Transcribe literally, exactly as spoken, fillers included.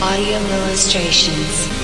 audio illustrations.